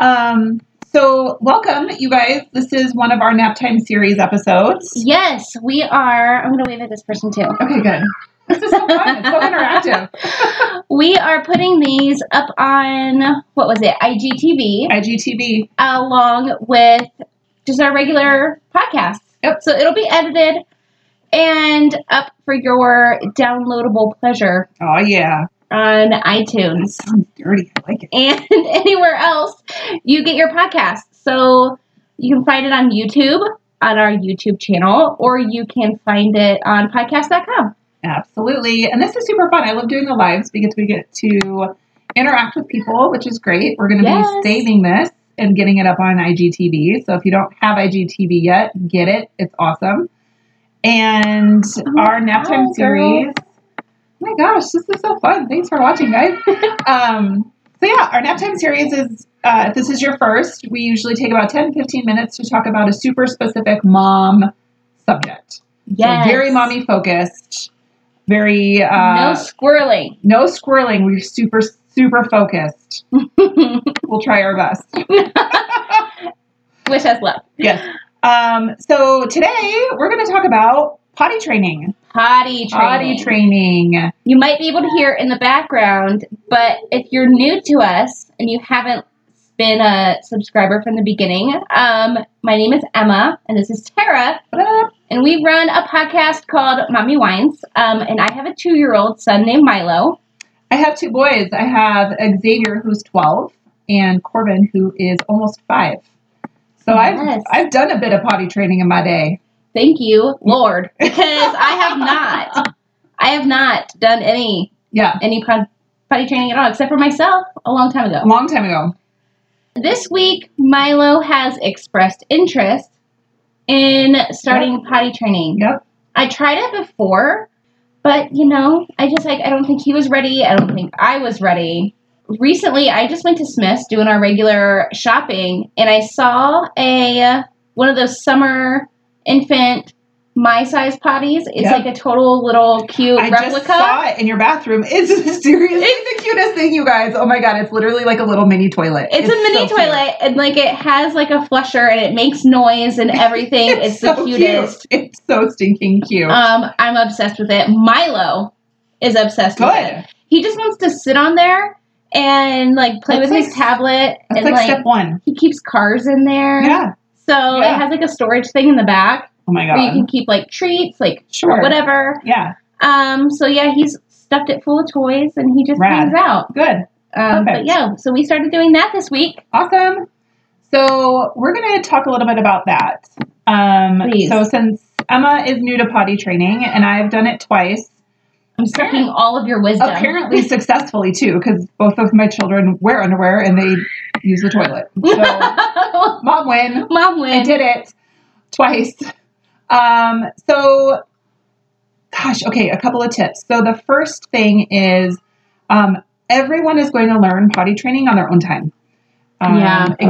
So welcome, you guys. This is one of our Nap Time series episodes. Yes, we are. I'm going to wave at this person too. Okay, good. This is so fun. It's so interactive. We are putting these up on, what was it, IGTV. IGTV. Along with just our regular podcast. Yep. So it'll be edited and up for your downloadable pleasure. Oh, yeah. On iTunes. That sounds dirty. I like it. And anywhere else you get your podcast. So you can find it on YouTube, on our YouTube channel, or you can find it on podcast.com. Absolutely. And this is super fun. I love doing the lives because we get to interact with people, which is great. We're going to be saving this and getting it up on IGTV. So if you don't have IGTV yet, get it. It's awesome. And our Naptime series. Oh my gosh, this is so fun. Thanks for watching, guys. So yeah, our Naptime series is, if this is your first, we usually take about 10-15 minutes to talk about a super specific mom subject. Yes. So very mommy focused. Very, no squirreling. No squirreling. We're super, super focused. We'll try our best. Wish us luck. Yes. So today we're going to talk about potty training. Potty training. You might be able to hear it in the background, but if you're new to us and you haven't been a subscriber from the beginning, my name is Emma and this is Tara. What up? And we run a podcast called Mommy Wines, and I have a 2-year-old son named Milo. I have two boys. I have Xavier, who's 12, and Corbin, who is almost 5. So yes. I've done a bit of potty training in my day. Thank you, Lord, because I have not done any potty training at all, except for myself a long time ago. This week, Milo has expressed interest in starting potty training. Yep. I tried it before, but I don't think he was ready. I don't think I was ready. Recently, I just went to Smith's doing our regular shopping, and I saw one of those summer infant my size potties. It's like a total little cute replica. I just saw it in your bathroom. It's seriously the cutest thing, you guys. Oh my god, it's literally like a little mini toilet. It's a mini toilet, and it has a flusher, and it makes noise and everything. It's the cutest. It's so stinking cute. I'm obsessed with it. Milo is obsessed with it. He just wants to sit on there and play with his tablet. That's step one. He keeps cars in there. Yeah. So it has a storage thing in the back. Oh my god. Where you can keep treats, sure, whatever. Yeah. So yeah, he's stuffed it full of toys and he just hangs out. Good. But yeah, so we started doing that this week. Awesome. So we're going to talk a little bit about that. Please. So since Emma is new to potty training and I've done it twice. I'm sucking all of your wisdom. Apparently successfully too, because both of my children wear underwear and they use the toilet. So mom win. I did it twice. So gosh, okay, a couple of tips. So the first thing is, everyone is going to learn potty training on their own time.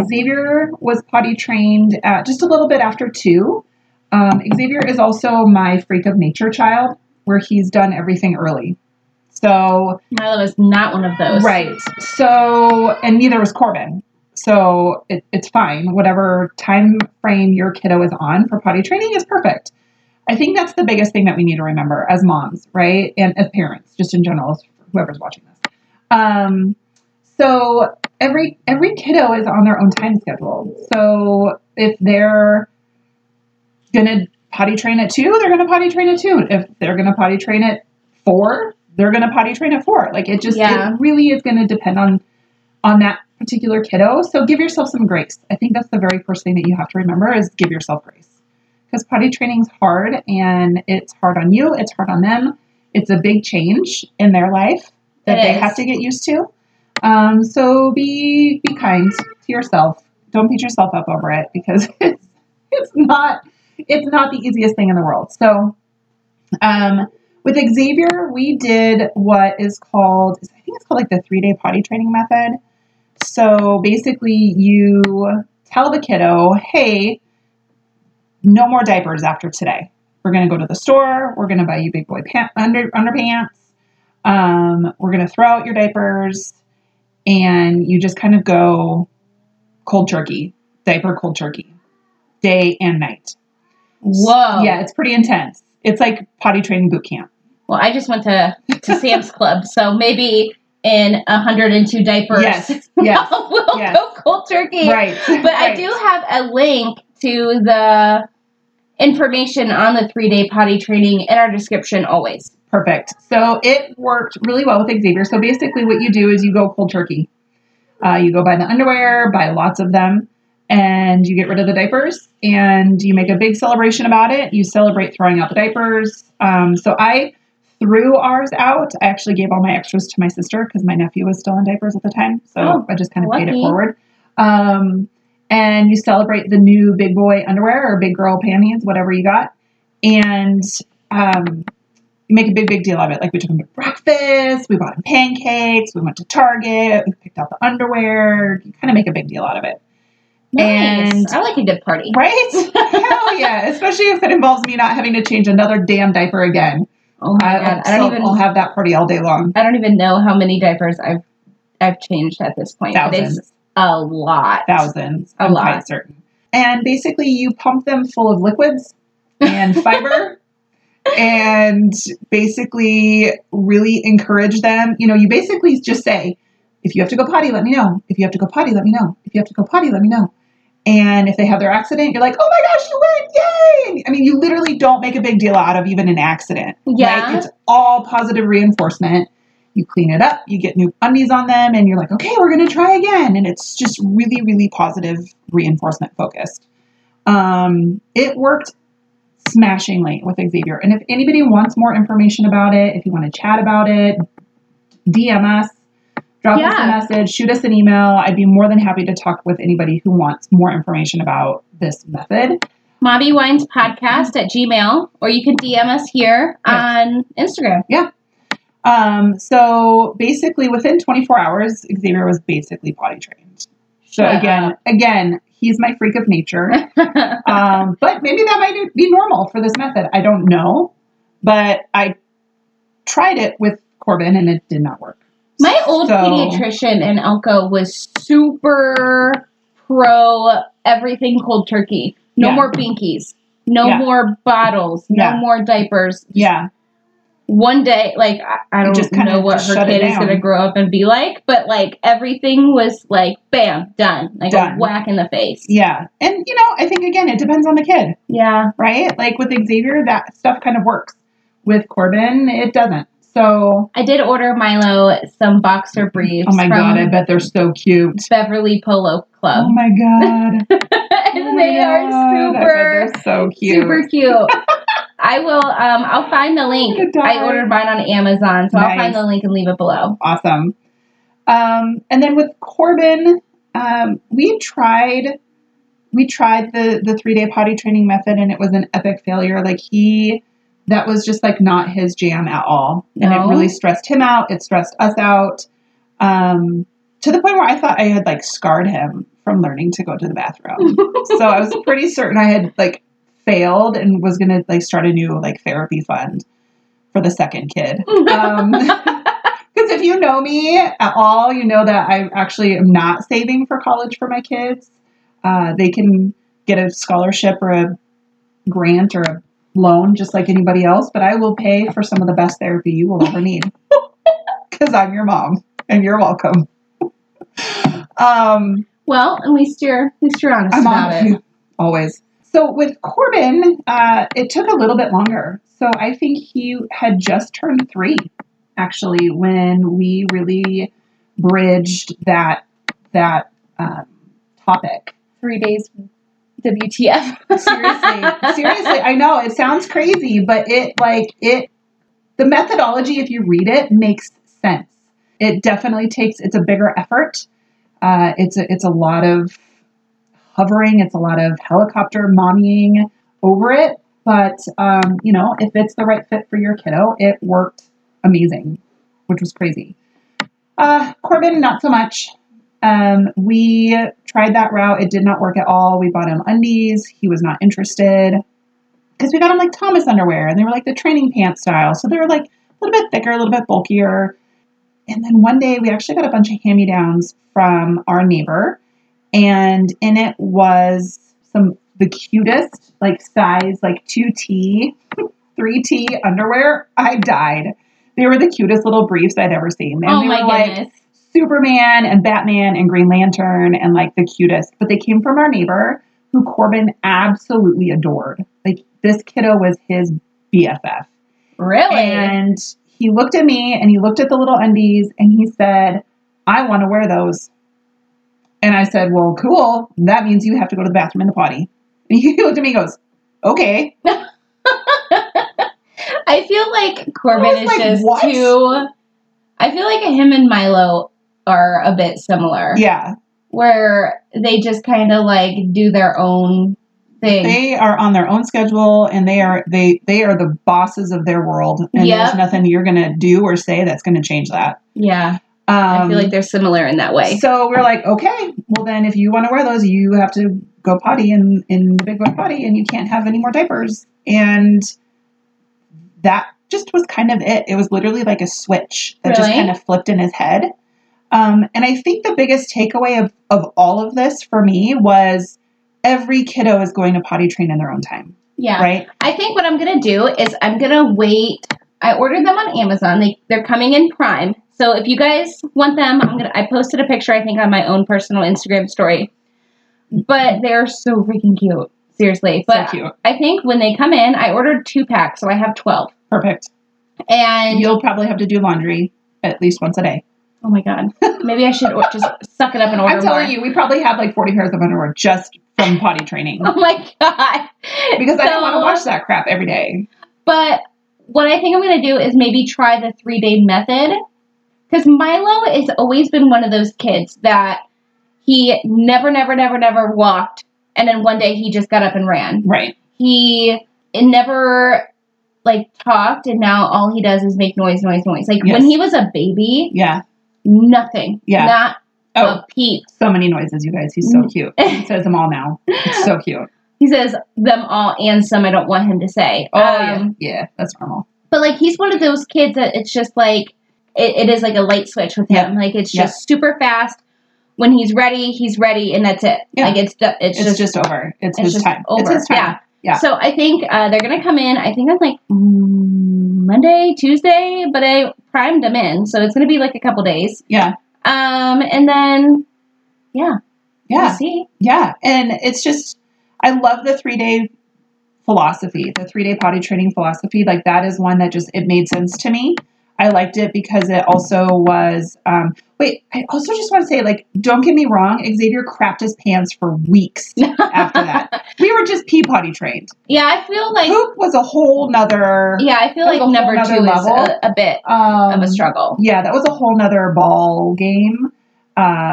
Xavier was potty trained at just a little bit after 2. Xavier is also my freak of nature child where he's done everything early. So Milo is not one of those. Right. So, and neither was Corbin. So it's fine. Whatever time frame your kiddo is on for potty training is perfect. I think that's the biggest thing that we need to remember as moms, right? And as parents, just in general, whoever's watching this. So every kiddo is on their own time schedule. So if they're going to potty train at 2, they're going to potty train at 2. If they're going to potty train at 4, they're going to potty train at 4. It really is going to depend on that particular kiddo. So give yourself some grace. I think that's the very first thing that you have to remember is give yourself grace, because potty training's hard and it's hard on you. It's hard on them. It's a big change in their life that they have to get used to. So be kind to yourself. Don't beat yourself up over it because it's not the easiest thing in the world. So, with Xavier, we did what is called, I think it's called the 3-day potty training method. So basically you tell the kiddo, hey, no more diapers after today. We're going to go to the store. We're going to buy you big boy underpants. We're going to throw out your diapers, and you just kind of go cold turkey, diaper cold turkey, day and night. Whoa. Yeah, it's pretty intense. It's like potty training boot camp. Well, I just went to Sam's Club, so maybe in 102 diapers, yes. we'll go cold turkey. Right. But I do have a link to the information on the 3-day potty training in our description always. Perfect. So it worked really well with Xavier. So basically what you do is you go cold turkey. You go buy the underwear, buy lots of them, and you get rid of the diapers, and you make a big celebration about it. You celebrate throwing out the diapers. So I threw ours out. I actually gave all my extras to my sister because my nephew was still in diapers at the time. So I just kind of paid it forward. And you celebrate the new big boy underwear or big girl panties, whatever you got. And you make a big, big deal of it. Like, we took him to breakfast, we bought him pancakes, we went to Target, we picked out the underwear. You kind of make a big deal out of it. Nice. And I like a good party. Right? Hell yeah. Especially if it involves me not having to change another damn diaper again. Oh my God. I'll have that party all day long. I don't even know how many diapers I've changed at this point. Thousands. It's a lot. Thousands. I'm quite certain. And basically you pump them full of liquids and fiber. And basically really encourage them. You know, you basically just say, if you have to go potty, let me know. If you have to go potty, let me know. If you have to go potty, let me know. And if they have their accident, you're like, oh my gosh, you win. Yay. I mean, you literally don't make a big deal out of even an accident. Yeah. Like, it's all positive reinforcement. You clean it up, you get new undies on them, and you're like, okay, we're going to try again. And it's just really, really positive reinforcement focused. It worked smashingly with Xavier. And if anybody wants more information about it, if you want to chat about it, DM us, drop us a message, shoot us an email. I'd be more than happy to talk with anybody who wants more information about this method. Mommy Wines Podcast at Gmail, or you can DM us here on Instagram. Yeah. So basically within 24 hours, Xavier was basically potty trained. So again, he's my freak of nature. But maybe that might be normal for this method. I don't know, but I tried it with Corbin and it did not work. My old pediatrician in Elko was super pro everything cold turkey. No more binkies. No more bottles. No more diapers. Yeah. One day, like, I don't just know what her kid is going to grow up and be like, but, like, everything was, like, bam, done. Like, a whack in the face. Yeah. And, you know, I think, again, it depends on the kid. Yeah. Right? Like, with Xavier, that stuff kind of works. With Corbin, it doesn't. So I did order Milo some boxer briefs. Oh, my God. I bet they're so cute. Beverly Polo Club. Oh, my God. And they are super, so cute. Super cute. I will, I'll find the link. I ordered mine on Amazon, so I'll find the link and leave it below. Awesome. And then with Corbin, we tried the 3-day potty training method, and it was an epic failure. Like, that was just, like, not his jam at all. And it really stressed him out. It stressed us out. To the point where I thought I had, like, scarred him from learning to go to the bathroom. So I was pretty certain I had, like, failed and was going to, like, start a new, like, therapy fund for the second kid. Because if you know me at all, you know that I actually am not saving for college for my kids. They can get a scholarship or a grant or a loan just like anybody else, but I will pay for some of the best therapy you will ever need because I'm your mom and you're welcome. Well, at least you're honest about it. Always. So with Corbin, it took a little bit longer. So I think he had just turned 3, actually, when we really bridged that topic. 3 days, WTF. Seriously. I know it sounds crazy, but the methodology, if you read it, makes sense. It definitely it's a bigger effort. It's a lot of hovering. It's a lot of helicopter mommying over it. But, you know, if it's the right fit for your kiddo, it worked amazing, which was crazy. Corbin, not so much. We tried that route. It did not work at all. We bought him undies. He was not interested because we got him like Thomas underwear, and they were like the training pants style. So they were like a little bit thicker, a little bit bulkier. And then one day we actually got a bunch of hand-me-downs from our neighbor, and in it was the cutest, like size, like 2T, 3T underwear. I died. They were the cutest little briefs I'd ever seen. And they were like Superman and Batman and Green Lantern and like the cutest. But they came from our neighbor who Corbin absolutely adored. Like this kiddo was his BFF. Really? And he looked at me and he looked at the little undies and he said, I want to wear those. And I said, well, cool. That means you have to go to the bathroom and the potty. And he looked at me and goes, okay. I feel like Corbin is like, just what? Too... I feel like him and Milo are a bit similar. Yeah. Where they just kind of like do their own thing. They are on their own schedule and they are the bosses of their world. And There's nothing you're going to do or say that's going to change that. Yeah. I feel like they're similar in that way. So we're like, okay, well then if you want to wear those, you have to go potty in the big boy potty and you can't have any more diapers. And that just was kind of it. It was literally like a switch that just kind of flipped in his head. And I think the biggest takeaway of all of this for me was every kiddo is going to potty train in their own time. Yeah. Right? I think what I'm going to do is I'm going to wait. I ordered them on Amazon. They're coming in Prime. So if you guys want them, I posted a picture, I think, on my own personal Instagram story. But they're so freaking cute. Seriously. But so cute. I think when they come in, I ordered 2 packs, so I have 12. Perfect. And you'll probably have to do laundry at least once a day. Oh, my God. Maybe I should just suck it up and order more. I'm telling you, we probably have like 40 pairs of underwear just from potty training. Oh, my God. Because I don't want to wash that crap every day. But what I think I'm going to do is maybe try the 3-day method. Because Milo has always been one of those kids that he never walked. And then one day he just got up and ran. Right. He never like talked. And now all he does is make noise. Like when he was a baby. Yeah. Nothing. Yeah. Not a peep. So many noises, you guys. He's so cute. He says them all now. It's so cute. He says them all and some I don't want him to say. Oh, yeah. That's normal. But like he's one of those kids that it's just like. It is like a light switch with him. Like, it's just super fast. When he's ready, and that's it. Yeah. Like, it's just over. It's his time. Over. It's his time. Yeah. So, I think they're going to come in, I think on, like, Monday, Tuesday. But I primed them in. So, it's going to be, like, a couple days. Yeah. And then, yeah. We'll see. Yeah. And it's just, I love the 3-day philosophy. The 3-day potty training philosophy. Like, that is one that just, it made sense to me. I liked it because it also was, I also just want to say, like, don't get me wrong. Xavier crapped his pants for weeks after that. We were just pee potty trained. Yeah. I feel like poop was a whole nother. Yeah. I feel like number 2 level. Is a bit of a struggle. Yeah. That was a whole nother ball game.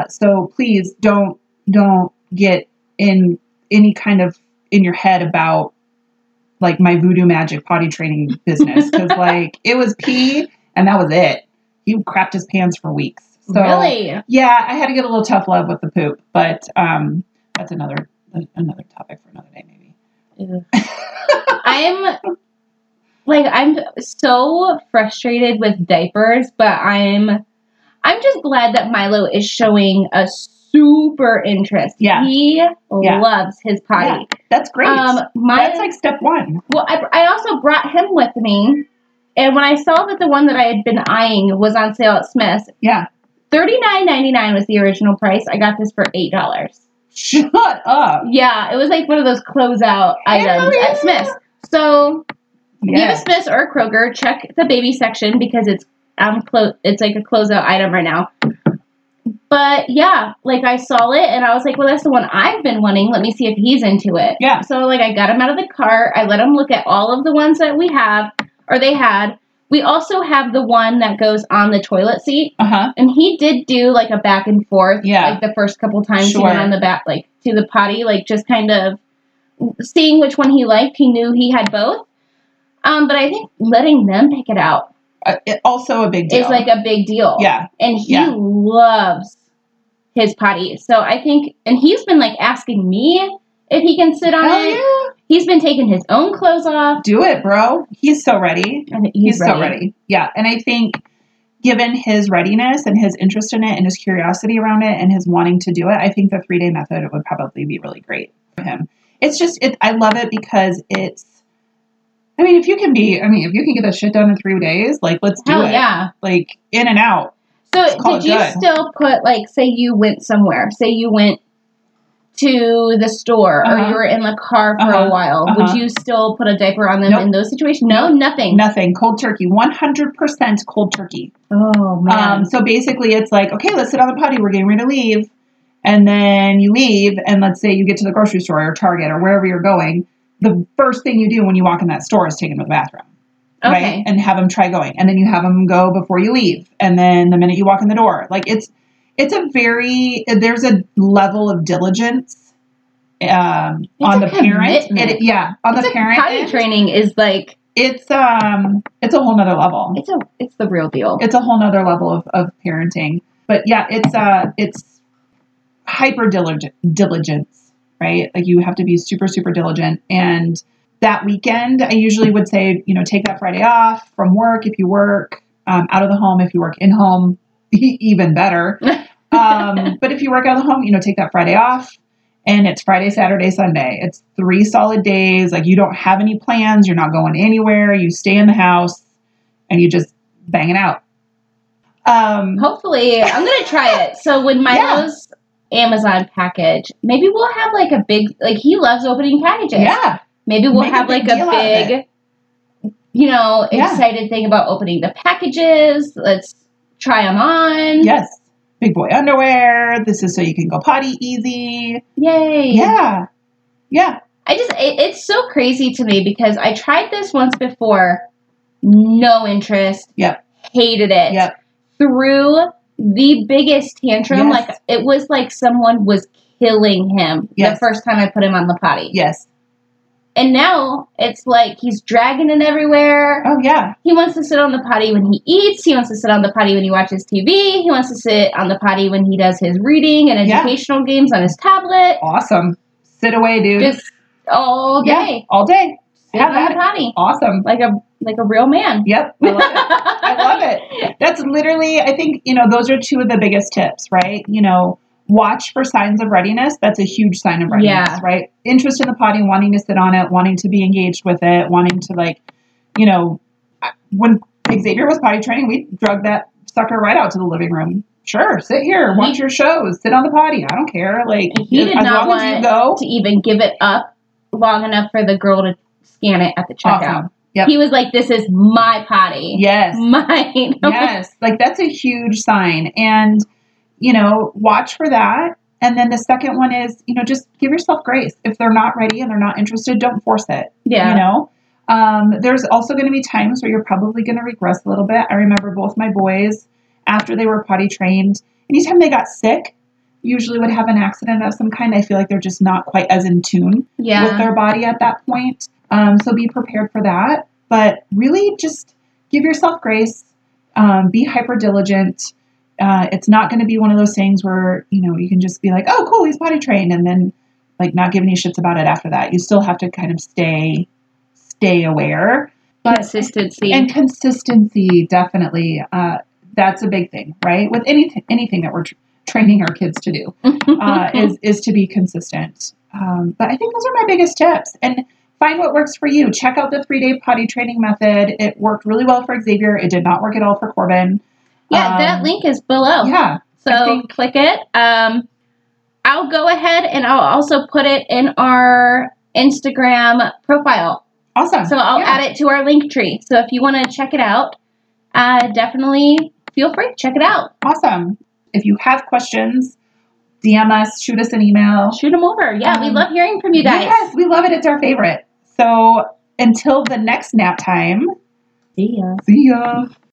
So please don't get in any kind of in your head about like my voodoo magic potty training business. Cause like it was pee. And that was it. He crapped his pants for weeks. So, really? Yeah, I had to get a little tough love with the poop, but that's another topic for another day, maybe. Yeah. I'm so frustrated with diapers, but I'm just glad that Milo is showing a super interest. Yeah, he loves his potty. Yeah. That's great. That's like step 1. Well, I also brought him with me. And when I saw that the one that I had been eyeing was on sale at Smith's, $39.99 was the original price. I got this for $8. Shut up. Yeah, it was like one of those closeout items at Smith's. So, leave a Smith's or a Kroger. Check the baby section because it's like a closeout item right now. But yeah, like I saw it and I was like, well, that's the one I've been wanting. Let me see if he's into it. Yeah. So like I got him out of the cart. I let him look at all of the ones that we have. Or they had. We also have the one that goes on the toilet seat. Uh-huh. And he did do like a back and forth. Yeah. Like the first couple times he went on the back, like to the potty, like just kind of seeing which one he liked. He knew he had both. But I think letting them pick it out. Also a big deal. It's like a big deal. Yeah. And he loves his potty. So I think, and he's been like asking me if he can sit on it. Yeah. He's been taking his own clothes off. Do it, bro. He's so ready. He's so ready. Yeah. And I think given his readiness and his interest in it and his curiosity around it and his wanting to do it, I think the 3-day method would probably be really great for him. It's just, I love it because it's, I mean, if you can get that shit done in 3 days, like, let's do it. Yeah. Like, in and out. So did you still put, like, say you went somewhere, say you went to the store or you were in the car for a while, would you still put a diaper on them in those situations? No, nothing. Nothing. Cold turkey. 100% cold turkey. Oh, man. So basically it's like, okay, let's sit on the potty. We're getting ready to leave. And then you leave, and let's say you get to the grocery store or Target or wherever you're going. The first thing you do when you walk in that store is take them to the bathroom. Okay. Right? And have them try going. And then you have them go before you leave. And then the minute you walk in the door, like it's a very, there's a level of diligence on the parent. Potty training is like, it's a whole nother level. It's the real deal. It's a whole nother level of parenting, but yeah, it's hyper diligence, right? Like you have to be super, super diligent. And that weekend, I usually would say, take that Friday off from work. If you work out of the home, if you work in home, even better. But if you work out of the home, take that Friday off, and it's Friday, Saturday, Sunday. It's 3 solid days. Like you don't have any plans. You're not going anywhere. You stay in the house and you just bang it out. Hopefully I'm going to try it. So when Milo's Amazon package, maybe we'll have like a big, like he loves opening packages. Yeah. Maybe we'll have like a big, excited thing about opening the packages. Let's try them on. Yes. Big boy underwear. This is so you can go potty easy. Yay. Yeah. Yeah. It's so crazy to me because I tried this once before. No interest. Yep. Hated it. Yep. Threw the biggest tantrum. Yes. Like it was like someone was killing him the first time I put him on the potty. Yes. And now it's like he's dragging it everywhere. Oh, yeah. He wants to sit on the potty when he eats. He wants to sit on the potty when he watches TV. He wants to sit on the potty when he does his reading and educational games on his tablet. Awesome. Sit away, dude. Just all day. Yeah, all day. Sit on the potty. Awesome. Like a real man. Yep. I love it. I love it. That's literally, I think, those are 2 of the biggest tips, right? Watch for signs of readiness. That's a huge sign of readiness, right? Interest in the potty, wanting to sit on it, wanting to be engaged with it, wanting to when Xavier was potty training, we drug that sucker right out to the living room. Sure. Sit here, watch your shows, sit on the potty. I don't care. Like he did not want to even give it up long enough for the girl to scan it at the checkout. Awesome. Yep. He was like, this is my potty. Yes. Mine. Yes. Like that's a huge sign. And watch for that. And then the second one is, just give yourself grace. If they're not ready and they're not interested, don't force it. Yeah. There's also going to be times where you're probably going to regress a little bit. I remember both my boys, after they were potty trained, anytime they got sick, usually would have an accident of some kind. I feel like they're just not quite as in tune with their body at that point. So be prepared for that. But really just give yourself grace. Be hyper diligent. It's not going to be one of those things where, you can just be like, oh, cool, he's potty trained. And then not give any shits about it after that. You still have to kind of stay aware. But consistency. And consistency, definitely. That's a big thing, right? With anything that we're training our kids to do, is to be consistent. But I think those are my biggest tips. And find what works for you. Check out the 3-day potty training method. It worked really well for Xavier. It did not work at all for Corbin. Yeah, that link is below. Yeah. So click it. I'll go ahead and I'll also put it in our Instagram profile. Awesome. So I'll add it to our link tree. So if you want to check it out, definitely feel free to check it out. Awesome. If you have questions, DM us, shoot us an email. Shoot them over. Yeah, we love hearing from you guys. Yes, we love it. It's our favorite. So until the next nap time. See ya. See ya.